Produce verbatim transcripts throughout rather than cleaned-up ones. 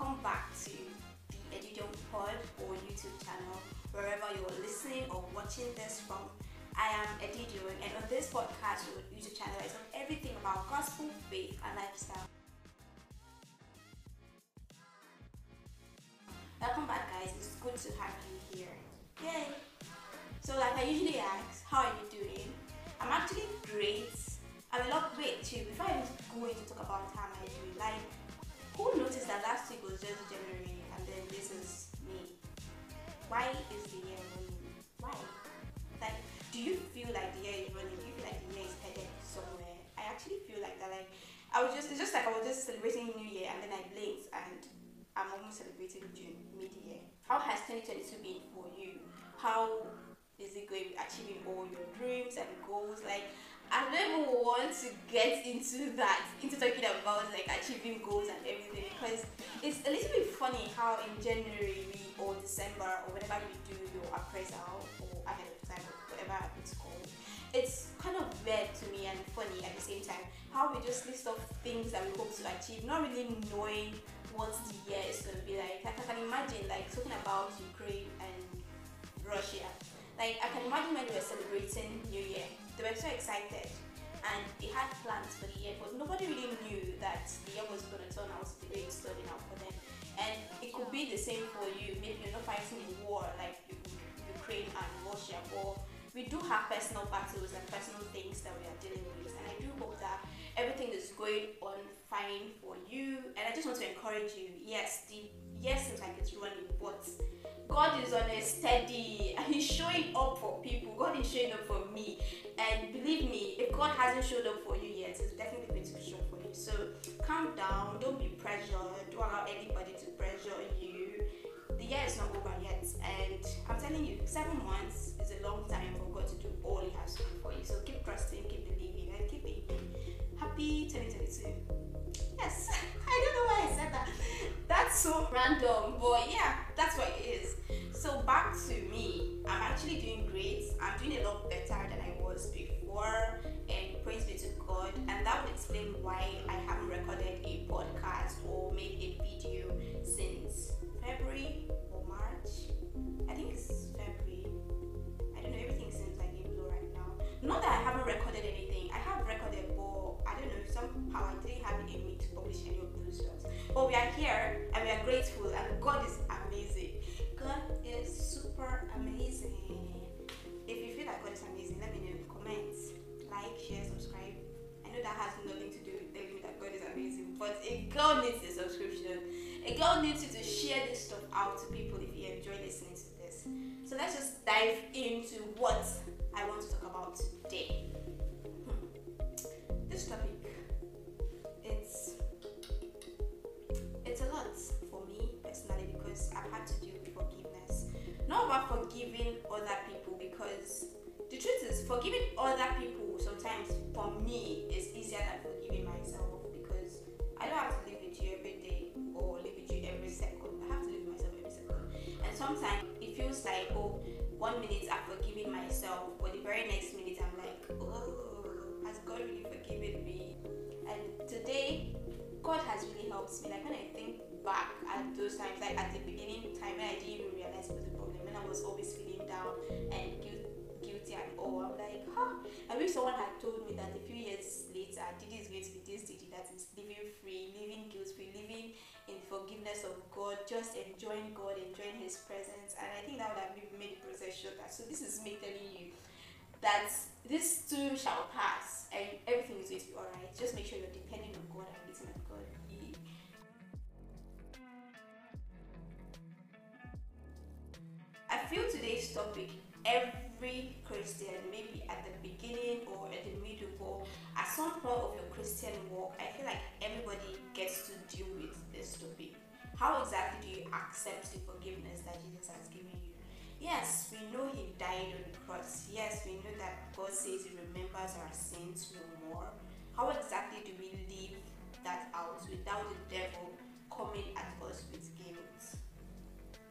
welcome back to the Edidio pod or YouTube channel, wherever you are listening or watching this from. I am Edidio, and on this podcast or YouTube channel is on everything about gospel, faith and lifestyle. Welcome back, guys, it's good to have you here. Yay! So like I usually ask, how are you doing? I'm actually great. I'm a lot weight too. Before I was going to talk about how I'm doing, like, who noticed that last week was just January and then this is May? Why is the year running? Why? Like, do you feel like the year is running? Do you feel like the year is headed somewhere? I actually feel like that. Like, I was just, it's just like I was just celebrating New Year and then I blinked and I'm almost celebrating June, mid-year. How has twenty twenty-two been for you? How is it going, achieving all your dreams and goals? Like, I don't even want to get into that, into talking about like achieving goals and everything, because it's a little bit funny how in January or December or whenever you do your appraisal or ahead of time or whatever it's called, it's kind of weird to me and funny at the same time how we just list off things that we hope to achieve, not really knowing what the year is going to be like. Like, I can imagine like talking about Ukraine and Russia. Like, I can imagine when they were celebrating New Year, they were so excited and they had plans for the year, but nobody really knew that the year was going to turn out the way it's turning out for them. And it could be the same for you. Maybe you're not fighting a war like Ukraine and Russia, or we do have personal battles and personal things that we are dealing with. And I do hope that everything is going on fine for you. And I just want to encourage you. Yes, the year seems like it's running, but God is on a steady, and He's showing up for people. God is showing up for me. And believe me, if God hasn't showed up for you yet, it's definitely going to show up for you. So calm down, don't be pressured, don't allow anybody to pressure you. The year is not over yet, and I'm telling you, seven months is a long time for God to do all He has to do for you. So keep trusting, keep believing, and keep being happy twenty twenty-two. Yes, I don't know why I said that. That's so random, but yeah, that's what it is. So back to me, I'm actually doing great. I'm doing a lot better than I was before, and praise be to God. And that would explain why I haven't recorded a podcast or made a video since February or March. I think it's February. I don't know, everything seems like a blur right now. Not that I haven't recorded anything. I have recorded, but I don't know, somehow I didn't have it in me to publish any of those shots. But we are here and we are grateful, and God is amazing. God is super amazing. If you feel that God is amazing, let me know in the comments. Like, share, subscribe. I know that has nothing to do with telling me that God is amazing, but a girl needs a subscription. A girl needs you to share this stuff out to people if you enjoy listening to this. So let's just dive into what I want to talk about today. Hmm. This topic, it's it's a lot for me personally, because I've had to deal with forgiveness. Not about forgiving other people, because the truth is, forgiving other people sometimes for me is easier than forgiving myself, because I don't have to live with you every day or live with you every second. I have to live with myself every second. And sometimes it feels like, oh, one minute I'm forgiving myself, but the very next minute I'm like, oh, has God really forgiven me? And today, God has really helped me. Like, when I think back at those times, like at the beginning time when I didn't even realize it was a problem, when I was always feeling down and guilty, guilty and all, I'm like, huh. I wish someone had told me that a few years later, Didi is going to be this Didi that is living free, living guilt-free, living in forgiveness of God, just enjoying God, enjoying His presence. And I think that would have made the process shorter. So this is me telling you that this too shall pass and everything is going to be alright. Just make sure you're depending on God and listening to God. I feel today's topic, every Christian, maybe at the beginning or at the middle or at some point of your Christian walk, I feel like everybody gets to deal with this topic. How exactly do you accept the forgiveness that Jesus has given you? Yes, we know He died on the cross. Yes, we know that God says He remembers our sins no more. How exactly do we live that out without the devil coming at us with guilt?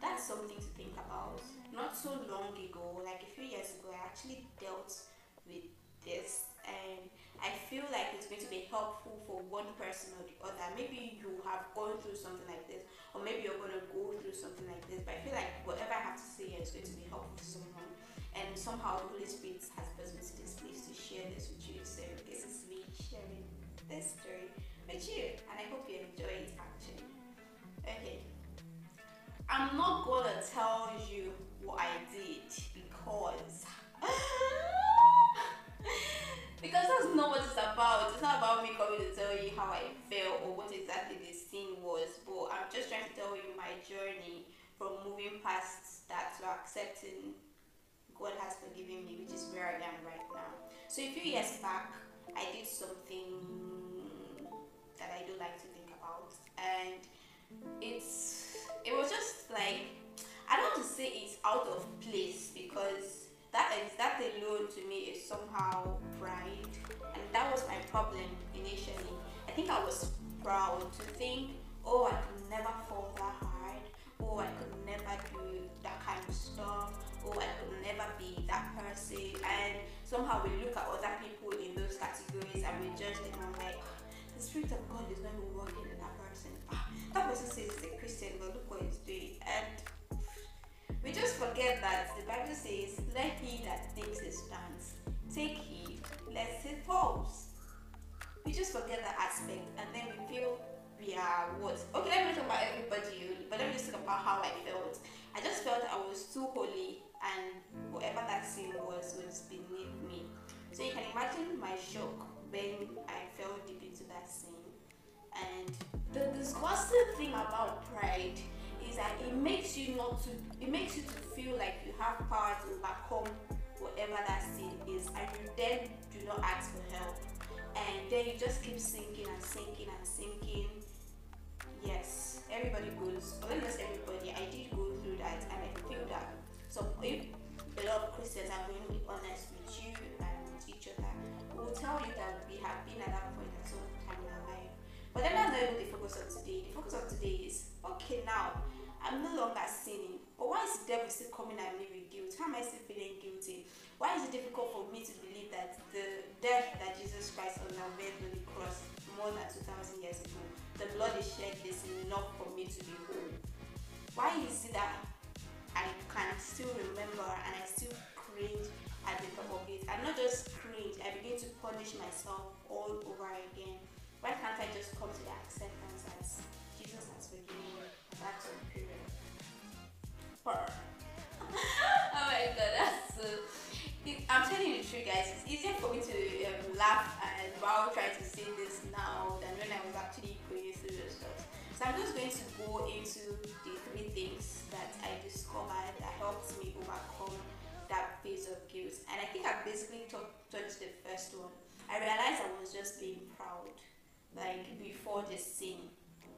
That's something to think about. Not so long ago, like a few years ago, I actually dealt with this, and I feel like it's going to be helpful for one person or the other. Maybe you have gone through something like this, or maybe you're going to go through something like this, but I feel like whatever I have to say here is going to be helpful to someone, and somehow the Holy Spirit has blessed me to this place to share this with you. So this is me sharing this story with you, and I hope you enjoy it actually. Okay, I'm not going to tell you what I did because because that's not what it's about. It's not about me coming to tell you how I felt or what exactly the scene was, but I'm just trying to tell you my journey from moving past that to accepting God has forgiven me, which is where I am right now. So a few years back, I did something that I do like to think about, and it's it was just like, I don't want to say it's out of place, because that is that alone to me is somehow pride, and that was my problem initially. I think I was proud to think, oh, I could never fall that hard, oh, I could never do that kind of stuff, oh, I could never be that person. And somehow we look at other people in those categories and we judge them, and like, the Spirit of God is not even working in that person. Ah, that person says he's a Christian, but look what he's doing. And we just forget that the Bible says, let he that thinks he stands take heed lest he falls. We just forget that aspect, and then we feel we are what? Okay, let me talk about everybody, but let me just talk about how I felt. I just felt I was too holy, and whatever that sin was was beneath me. So you can imagine my shock when I fell deep into that sin. And the disgusting thing about pride is that it makes you not to it makes you to feel like you have power to overcome whatever that sin is, and you then do not ask for help, and then you just keep sinking and sinking and sinking. Yes, everybody goes, or almost everybody, I did go through that, and I feel that. So if a lot of Christians are going to be honest with you and with each other, we will tell you that we have been at that point at some time in our life. But then that's not even the focus of today. The focus of today is, okay, now I'm no longer sinning, but why is the devil still coming at me with guilt? How am I still feeling guilty? Why is it difficult for me to believe that the death that Jesus Christ underwent on the cross more than two thousand years ago, the blood is shed, is enough for me to be whole? Why is it that I can still remember and I still cringe at the top of it? I'm not just cringe, I begin to punish myself all over again. Why can't I just come to the acceptance as Jesus has forgiven me? That's a period. Oh my god, that's so... It, I'm telling you the truth, guys. It's easier for me to um, laugh and while trying to say this now than when I was actually going through those stuff. So I'm just going to go into the three things that I discovered that helped me overcome that phase of guilt. And I think I basically touched the first one. I realized I was just being proud. Like before this sin,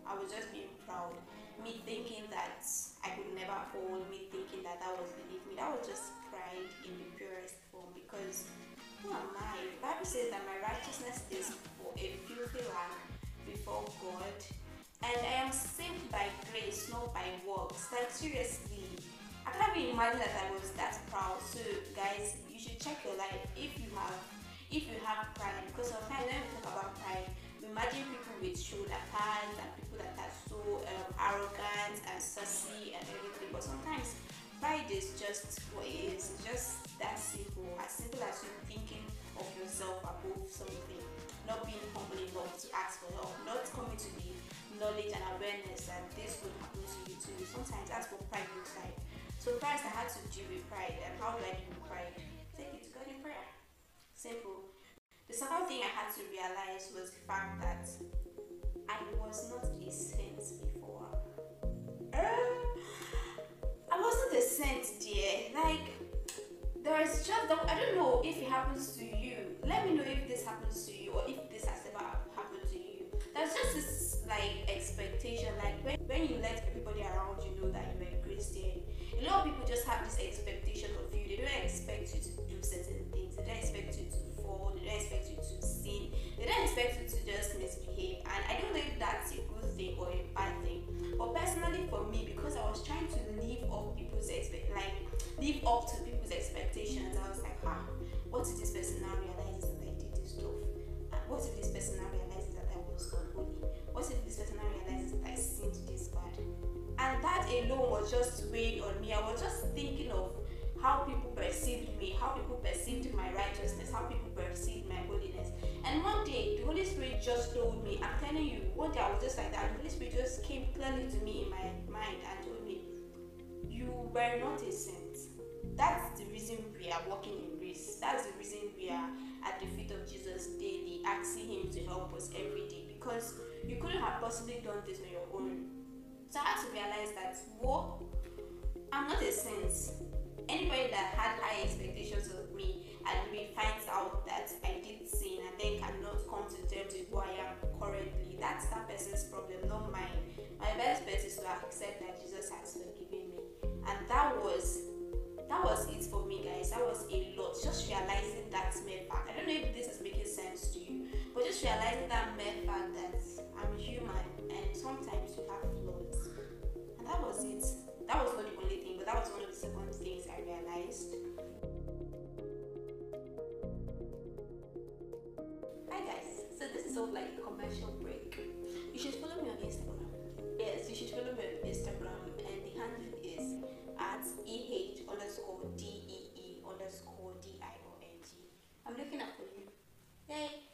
I was just being proud. Me thinking that I could never fall, me thinking that that was beneath me, that was just pride in the purest form. Because who am I? The Bible says that my righteousness is for a filthy rag before God, and I am saved by grace, not by works. Like seriously, I can't even imagine that I was that proud. So guys, you should check your life if you have if you have pride, because sometimes when we talk about pride, we imagine people with shoulder pads and people that are so um, arrogant and sassy and everything, but sometimes pride is just what it is. It's just that simple, as simple as you thinking of yourself above something, not being humble enough to ask for help, not coming to the knowledge and awareness that this could happen to you too. Sometimes that's what pride looks like. So first I had to deal with pride, and how do I deal with pride? Take it to God in prayer. Simple. The second thing I had to realize was the fact that I was not a saint before. Uh, I wasn't a saint, dear. Like, there is just that, I don't know if it happens to you. Let me know if this happens to you or if this has ever happened to you. There's just this like expectation, like when, when you let everybody around you know that you're a Christian, a lot of people just have this expectation of you. They don't expect you to do certain things. They don't expect you to fall. They don't expect you to sin. They don't expect you to just misbehave. And I don't know if that's a good thing or a bad thing. But personally for me, because I was trying to live up people's expect, like live up to people's expectations, I was like, ah, what if this person now realizes that I did this stuff? And what if this person now realizes that I was was gone on me? What if this person now realizes that I sinned this bad? And that alone was just weighing on me. I was just thinking of how people perceived me, how people perceived my righteousness, how people perceived my holiness. And one day, the Holy Spirit just told me, I'm telling you, one day I was just like that, and the Holy Spirit just came clearly to me in my mind and told me, you were not a saint. That's the reason we are walking in grace. That's the reason we are at the feet of Jesus daily, asking Him to help us every day, because you couldn't have possibly done this on your own. So I had to realize that, whoa, I'm not a saint. Anybody that had high expectations of me and me finds out that I did sin and then cannot come to terms with who I am currently, that's that person's problem, not mine. My best bet is to accept that Jesus has forgiven me. And that was that was it for me, guys. That was a lot. Just realizing that mere fact. I don't know if this is making sense to you, but just realizing that mere fact that I'm human and sometimes you have flaws. And that was it. That was not the only thing, but that was one of the second things I realized. Hi guys, so this is sort of like a commercial break. You should follow me on Instagram. Yes, you should follow me on Instagram, and the handle is at eh underscore dee underscore diong. I'm looking up for you. Yay!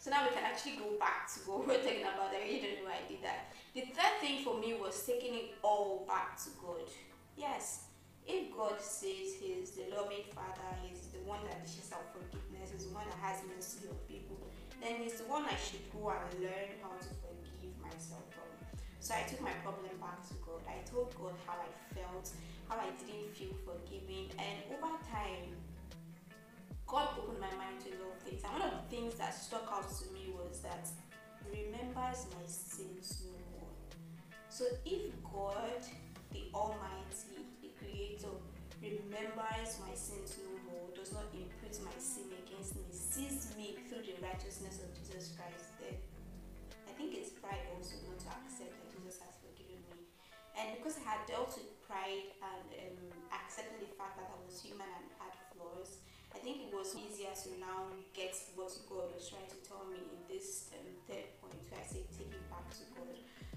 So now we can actually go back to what we're talking about. I really don't know why I did that. The third thing for me was taking it all back to God. Yes, if God says He's the loving Father, He's the one that dishes out forgiveness, He's the one that has mercy on people, then He's the one I should go and learn how to forgive myself from. So I took my problem back to God. I told God how I felt, how I didn't feel forgiving, and over time, God opened my mind to a lot of things, and one of the things that stuck out to me was that He remembers my sins no more. So if God, the Almighty, the Creator, remembers my sins no more, does not impute my sin against me, sees me through the righteousness of Jesus Christ, then I think it's pride also not to accept that Jesus has forgiven me. And because I had dealt with pride and um, accepting the fact that I was human and had flaws, I think it was easier to now get what God was trying to tell me in this um, third point where I say take it back to God.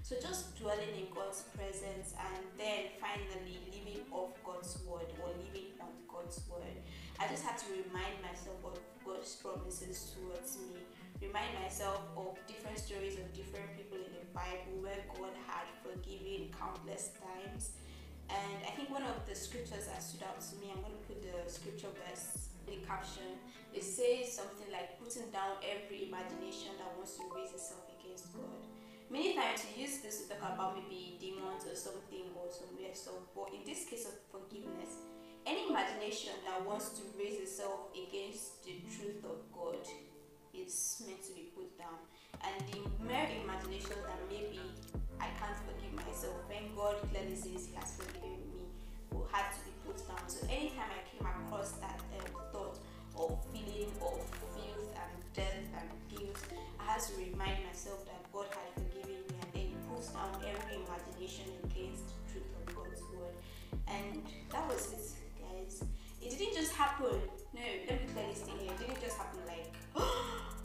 So just dwelling in God's presence and then finally living off God's word or living on God's word. I just had to remind myself of God's promises towards me, remind myself of different stories of different people in the Bible where God had forgiven countless times. And I think one of the scriptures that stood out to me, I'm going to put the scripture verse in the caption. It says something like putting down every imagination that wants to raise itself against God. Many times you use this to talk about maybe demons or something or somewhere, so, but in this case of forgiveness, any imagination that wants to raise itself against the truth of God is meant to be put down. And the mere imagination that maybe I can't forgive myself when God clearly says He has forgiven me will have to be put down. So anytime I came across that um, thought or feeling of filth and death and guilt, I had to remind myself that God had forgiven me, and then He puts down every imagination against the truth of God's word. And that was it, guys. It didn't just happen. No, let me clearly stay here. It didn't just happen like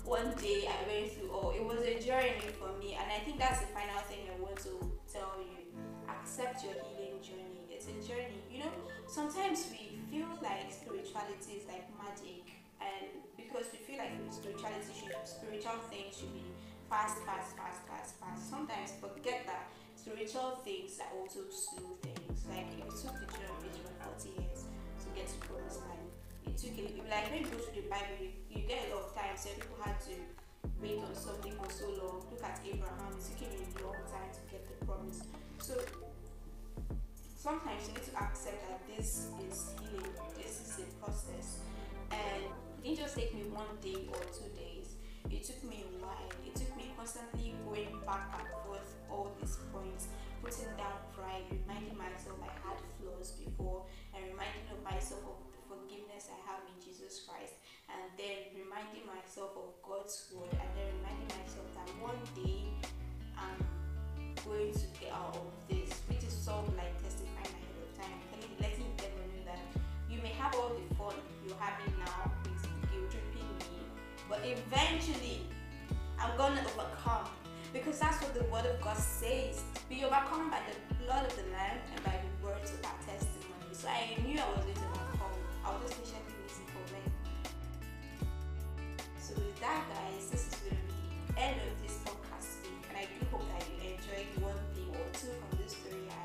one day I went through all. It was a journey for me, and I think that's the final thing I want to tell you. Accept your healing journey. It's a journey. You know, sometimes we feel like spirituality is like magic, and because we feel like spirituality should, spiritual things should be fast, fast, fast, fast, fast. Sometimes forget that spiritual things are also slow things. Like it took the children of Israel forty years. Get to promised land. It took a little, like when you go to the Bible, you, you get a lot of time. So people had to wait on something for so long. Look at Abraham, it took him a long time to get the promise. So sometimes you need to accept that this is healing, this is a process. And it didn't just take me one day or two days, it took me a while. It took me constantly going back and forth all these points, putting down pride, reminding myself I had flaws before, and reminding myself of the forgiveness I have in Jesus Christ, and then reminding myself of God's word, and then reminding myself that one day I'm going to get out of this, which is sort of like testifying ahead of time, letting everyone know that you may have all the fun you're having now with guilt tripping me, but eventually I'm going to overcome. Because that's what the Word of God says. Be overcome by the blood of the Lamb and by the words of our testimony. So I knew I was going to overcome. I was just patiently waiting for them. So with that, guys, this is going to be the end of this podcast week. And I do hope that you enjoyed one thing or two from this story I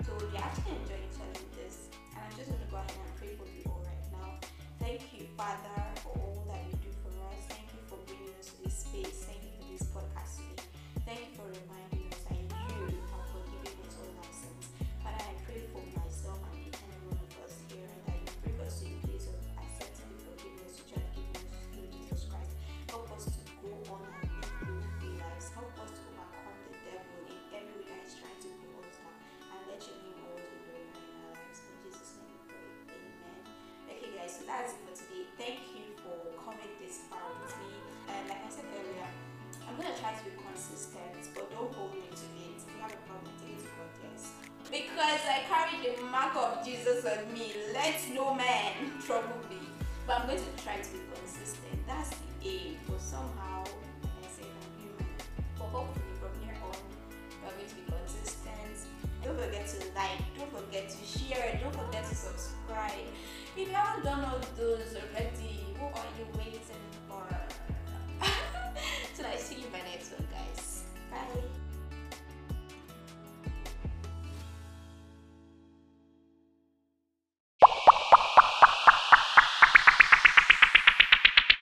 told you. I actually enjoyed telling this. And I'm just going to go ahead and pray for you all right now. Thank you, Father, for all that you do for us. Thank you for bringing us to this space. Thank you for this podcast today. Thank you for reminding us that you have forgiven us all our sins. Father, I pray for myself and each and every one of us here, and that you bring us to the place of accepting forgiveness, which you have given us through Jesus Christ. Help us to go on and live beautiful lives. Help us to overcome the devil in every way that is trying to pull us down, and let your name always be glorified in our lives. In Jesus' name we pray. Amen. Okay, guys, so that's it for today. Thank you for coming this far with me. And like I said earlier, I'm going to try to be consistent, but don't hold me to it. If you have a problem, take it to God, yes. Because I carry the mark of Jesus on me. Let no man trouble me. But I'm going to try to be consistent. That's the aim. But somehow, like I say, I'm human. But hopefully from here on, we're going to be consistent. Don't forget to like. Don't forget to share. Don't forget to subscribe. If you haven't done all those already, what are you waiting for? So I see you by next one.